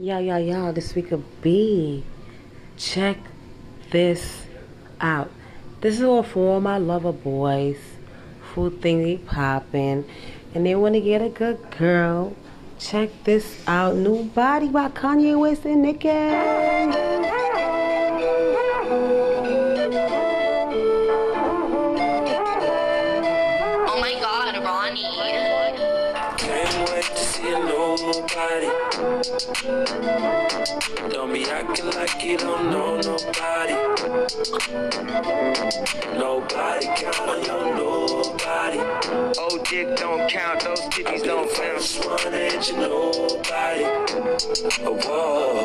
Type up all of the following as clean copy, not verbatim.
Y'all, this week of B. Check this out. This is all for all my lover boys who think they popping and they want to get a good girl. Check this out. New Body by Kanye West and Nicki. Don't be acting like you don't know nobody. Nobody count on your nobody. Old dick don't count, those titties don't count. One at your nobody. Oh,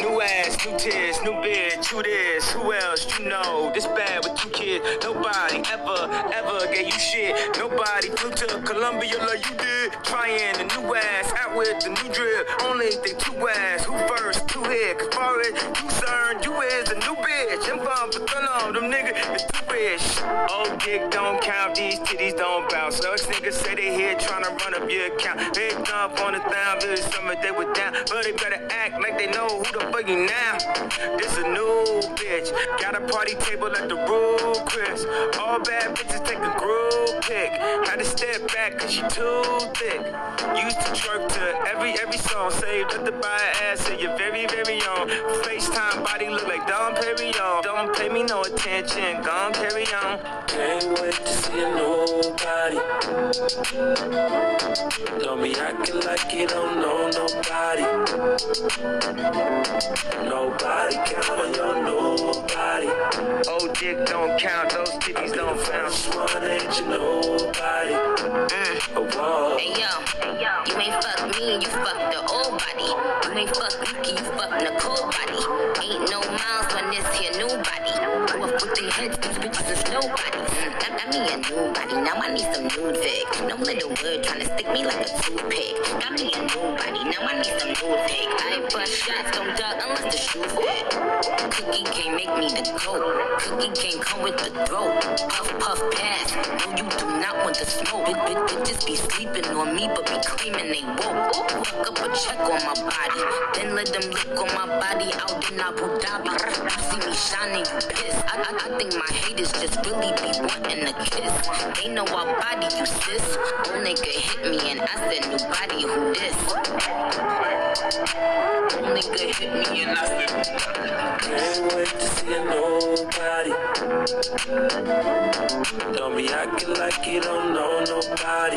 new ass, new tears, new beard, true this. Who else you know? This bad with two kids. Nobody ever gave you shit. Nobody flew to Columbia like you did. Trying the new ass out with the new drip. Only thing two ass, who first, two head. Cause far as you concerned, you is a new bitch. I'm bomb for gun on them niggas, it's too bitch. Old dick don't count, these titties don't bounce. Those niggas say they here tryna run up your account. They dump on the thumb, this summer they were down. But they better act like they know who the fuck you now. This a new bitch, got a party table at the room, Chris. All bad bitches take a group pick. Had to step back cause she too thick. Used to jerk to every song. Saved up to buy an ass in your very own. FaceTime body look like Dom Perignon. Don't pay me no attention, gon' carry on. Can't wait to see nobody. Don't be acting like you don't know nobody. Nobody count on your nobody. Old dick don't count, those titties don't count. One ain't you nobody. Oh, hey yo, you ain't fuck me, you fuck the old body. You ain't fuck Ricky, you fuck Nicole body. Ain't no miles on this here new body. Who a fuck they heads, these bitches is nobody. Got me a new body, now I need some new dick. No little word tryna stick me like a toothpick. Got me a new body, now I need some new dick. I ain't bust shots, don't duck unless the shoe fit. Cookie can't make me the goat. Cookie can't come with the throat. Puff pass, no you do not want the smoke. Bitches be sleeping on me but be claiming they woke. Fuck up a check on my body, then let them look on my body out in Abu Dhabi. You see me shining, you pissed. I think my haters just really be wanting a kiss. They know I body you sis. Old nigga hit me and I said new body who this. Old nigga hit me and I said can't wait to see nobody. Don't be acting like you don't know nobody.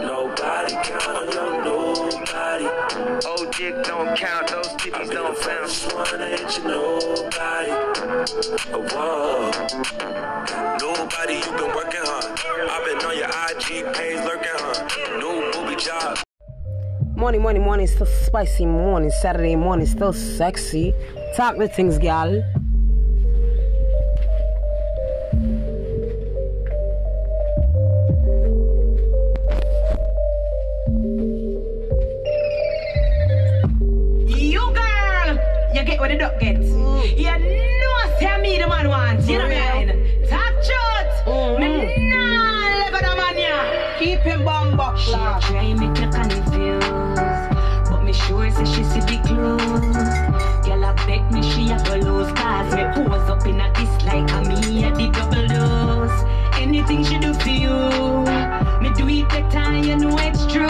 Nobody count on your nobody. Old dick don't count, those titties don't count. One ain't you nobody. Whoa. Nobody, you been working, huh? I've been on your IG page lurking, huh? New booby job. Morning, still spicy morning. Saturday morning, still sexy. Talk the things, gal. What the duck gets. You know, see me the man wants. You know what I mean? Talk short. Me nah level the man ya. Keep him bumbo. She a try make me confused, but me sure say she see the clues. Girl a bet me she a go lose, cause me pose up in a kiss like a me a the double dose. Anything she do for you, me do it that time. You know it's true.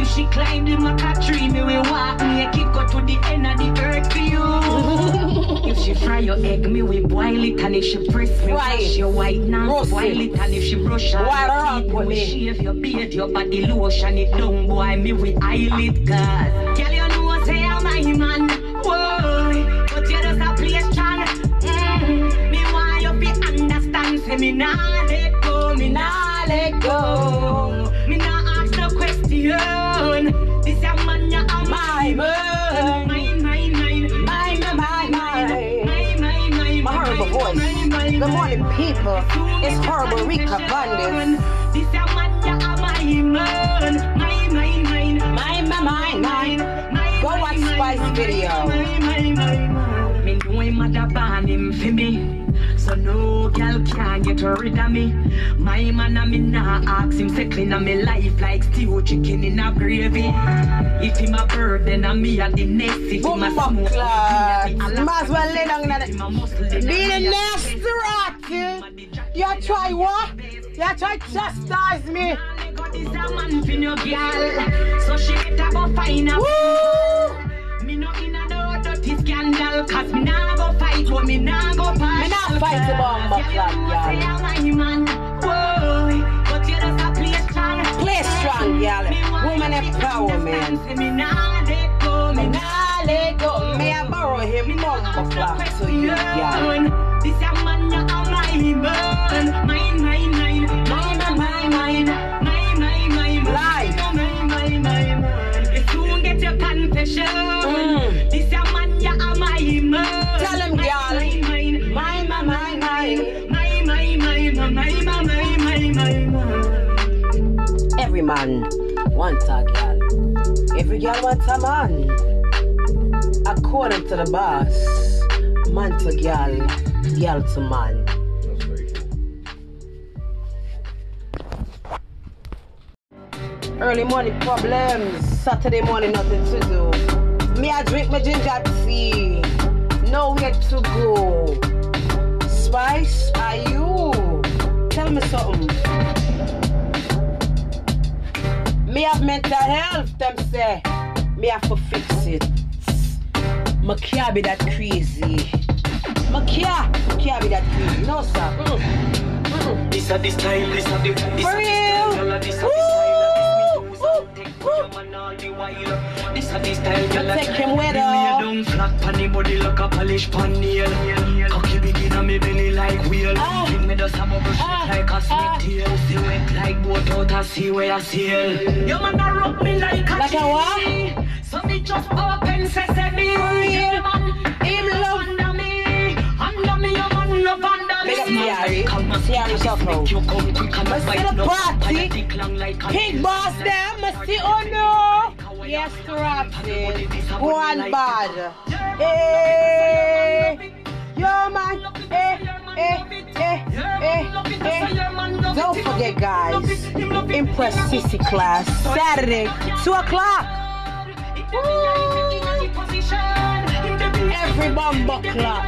If she climbed in my cat tree, me will walk me a kick go to the end of the earth for you. If she fry your egg, me will boil it, and if she press me, wash your white now, boil it, and if she brush out your teeth, me will shave your beard, your body lotion it down, boy, me will eyelid, cause girl, you know say I'm my man, whoa, but you just a play strong. Me want you to understand, say me nah let go, me nah let go, me nah ask no question. This a man ya a my man. My horrible voice. Good morning, people. It's horrible Rika Bandit. This a man ya a my man. My go watch Spice video. Me know him at a ban him for me. So no girl can't get rid of me. My man and me nah ask him to clean up my life like stew chicken in a gravy. If him a bird, then I'm me at the nest. If him a smoke, might as well lay down in the nasty rock. You try what? You try chastise me. So she better go find out. Me no in a no dirty scandal, cause me nah go fight, but me nah go pass. Me nah fight the bomb, but you man. But you just a play strong. Play strong, y'all. Woman empowerment. Me nah let go, me nah let go. May I borrow him number flag to you, y'all? This a man you are mine, mine, mine, mine, mine, mine, mine, mine, mine, mine, mine, mine, mine, mine. Soon get your confession. Every man wants a girl. Every girl wants a man. According to the boss, man to girl, girl to man. That's very cool. Early morning problems. Saturday morning, nothing to do. Me, I drink my ginger tea. Nowhere to go. Spice, are you? Tell me something. Me have mental health, them say. Me have to fix it. Me can't be that crazy. Me can't be that crazy. No, sir. This time, this time. For real? This time, take him with her. Don't flat panny body like a polish panny. Cocky begin on me belly like wheel. Give me the summer brush like a snake tail. See wet like boat out, I see where I sail. Your man a rub me like a tree. So me just open sesame. For real? Him love under me, your man love under me. Make you come quick and bite no. Big boss them, I see oh no. Yes, to Rapsis. One bad. Hey, yo man. Hey. Don't forget, guys. Impress CC class Saturday, 2:00. Woo. Every bomb buckler.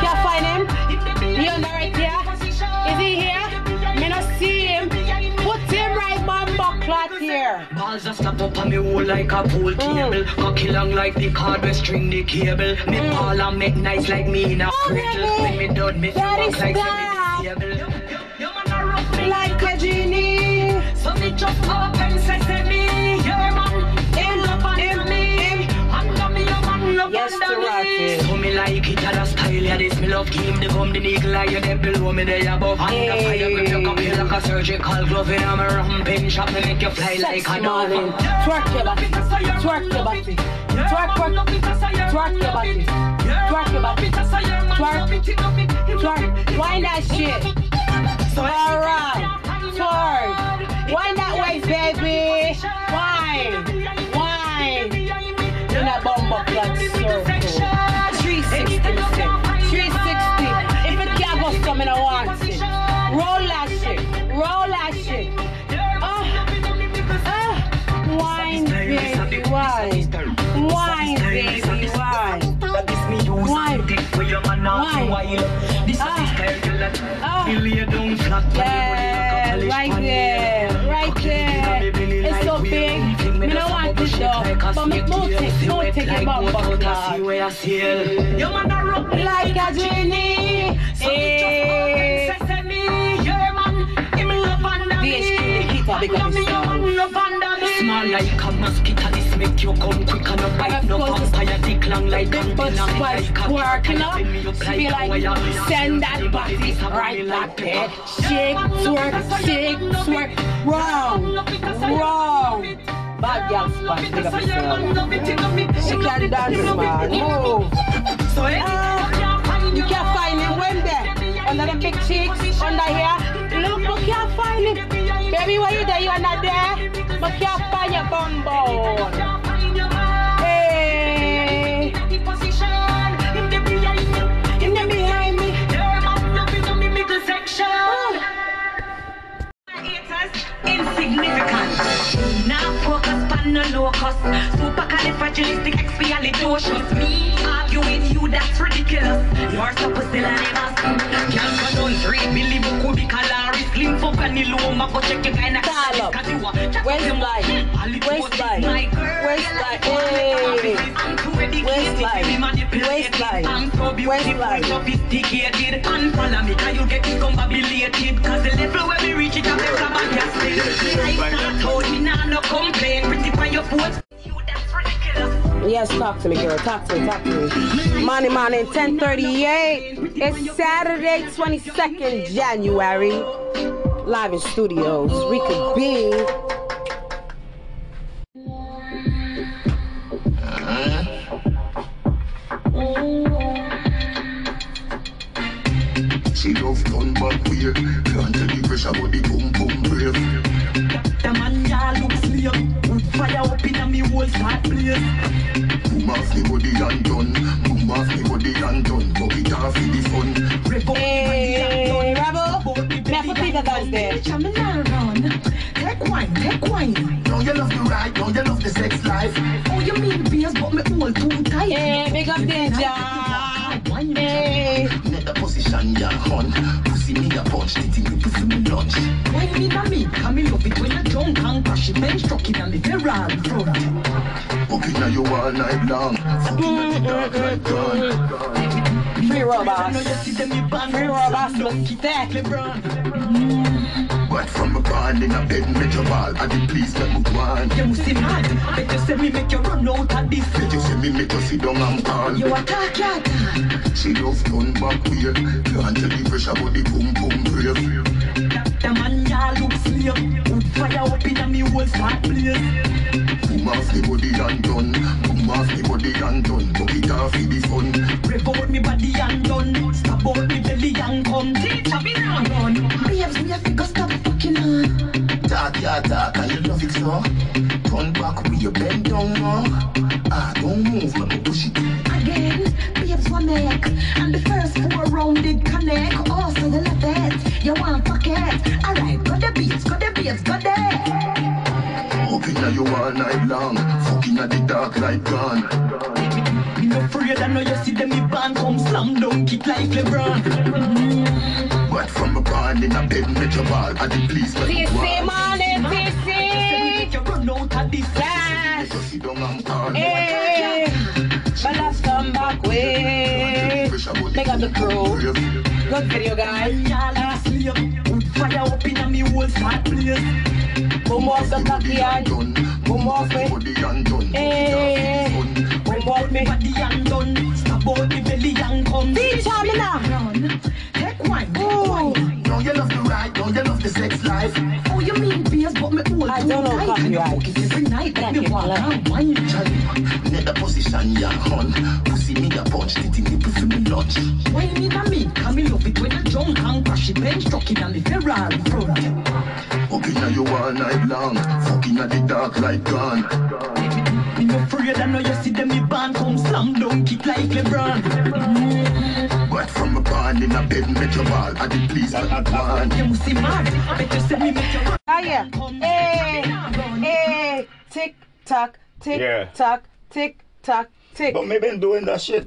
Can't find him. He on the right here. Is he here? Here. Balls just snap up on me whole like a pool table. Cocky long like the card with string the cable. Me ball and make nice like me in a cradle. When me done, me fuck like semi-disable. Your man a rough me like a genie. So me jump up and sesame. Your man, he love under me. Under me, your man love under me. So me like it at a style, yeah this me love game. They come the needle like you them below me they above. Under fire grip your copy like a surgical glove. And I'm a ramping shop me make you fly like a dove. Twerk your body, twerk your body. Twerk your body, twerk your body. Twerk, wind that shit. Alright, twerk. Wind that way baby. Wine. In a bumble clutch circle. 360. If it can't go something, I want it. Roll that shit. Wine, baby. Right there. It's so big. Me no want this though, but me don't take your bum buckler. Your man a rock me like a genie. So me just open sesame. Your man, him love under me. Under me, your man love under me. Small like a mosquito, this make you come quick and a bite. No vampire, dick long like a villain. Like a worker, feel like send that body right back there. Shake, twerk, shake, twerk. Wrong. Bad girl spot, pick up yourself. She can't dance, man. Move. You can't find him when there. Under them big cheeks, under here. Look, you can't find him. Baby, why you there? You are not there. But you can't find your bum bone. Hey. and no locust. Supercalifragilisticexpialidocious. Me argue with you, that's ridiculous. You're supercillinous. Can't go on 3 billion calories. Slim for caniloma, go check your gynecology. Style up. Westlife. Sophisticated and follow me, can you get it compabiliated? Cause the level where we reach it, I'm never back yesterday. I not told me now, no complain. Pretty by your foot. Yes, talk to me, girl. Talk to me. Money, 10:38. It's Saturday, 22nd January. Live in studios. We could be. She love done back weird. Under the pressure, but the boom brave. The man ya looks near. Fire up in me whole heart, please. Boom off the body and done. Pop it off in the fun. Hey, Rebel, never think about that. Take wine. Don't you love the ride? Don't you love the sex life? Oh, you mean beers, but me all too tight. Hey, big up there, John. Hey. Net the position, ya hunt. Pussy me a punch, titty me pussy me lunch. Why me na me? Come me love it when you drunk and crash it. Men struck it and me viral, brother. Okay, now you all night long. Free robots must keep that. But from a band in a bed, make your ball. I did please let me go on. You must be mad. Bet you say me make you run out of this. Bet you say me make you sit down and call. You attack your. She love done back weird. Can't tell the pressure but the boom brave. The man ya look slim. Fire up in me whole fat place. Boom off the body and done. Pop it off in the sun. Rev out me body and done. Stop out me belly and come. Teacher me now run. Babes, me a figure stop fucking on. Talk, and you love it so. Turn back with your bend down now. Ah, don't move, let me push it. Again, babes one neck. And the first 4 rounds did connect. Oh, so you love it. You want fuck it. Alright, got the babes. Now you all night long, fucking at the dark light gone. Me no afraid, I know you see them me band come slam down, kick like LeBron. But from a band in a bed, make your ball at the police. TC morning, TC. Hey, but let's come back way. Pick up the crew. Good video, guys. Fire up in me whole fat place. Boom off the backyard. Boom off me. Boom off me. Body and done. Stop out the belly and come. Teacher me now. Take wine. Don't you love the ride? Don't you love the sex life? Oh, you mean beers, but me all I don't know how you walk it every night. Let me walk and wine. Net the position ya on. Pussy me a punch, titty me pussy me lunch. Why me na me? Come me love it when you drunk and crash it. Bench trucking and the Ferrari front. Okay, now you all night long, fucking at the dark light gone. Me no afraid, I know you see them me band come slam down, kick like LeBron. From a band in a bed, make your ball. I did please at a band. You must see mad. Bet you send me make your ball. Hey, tick tock, tick tock, tick tock, tick. But me been doing that shit.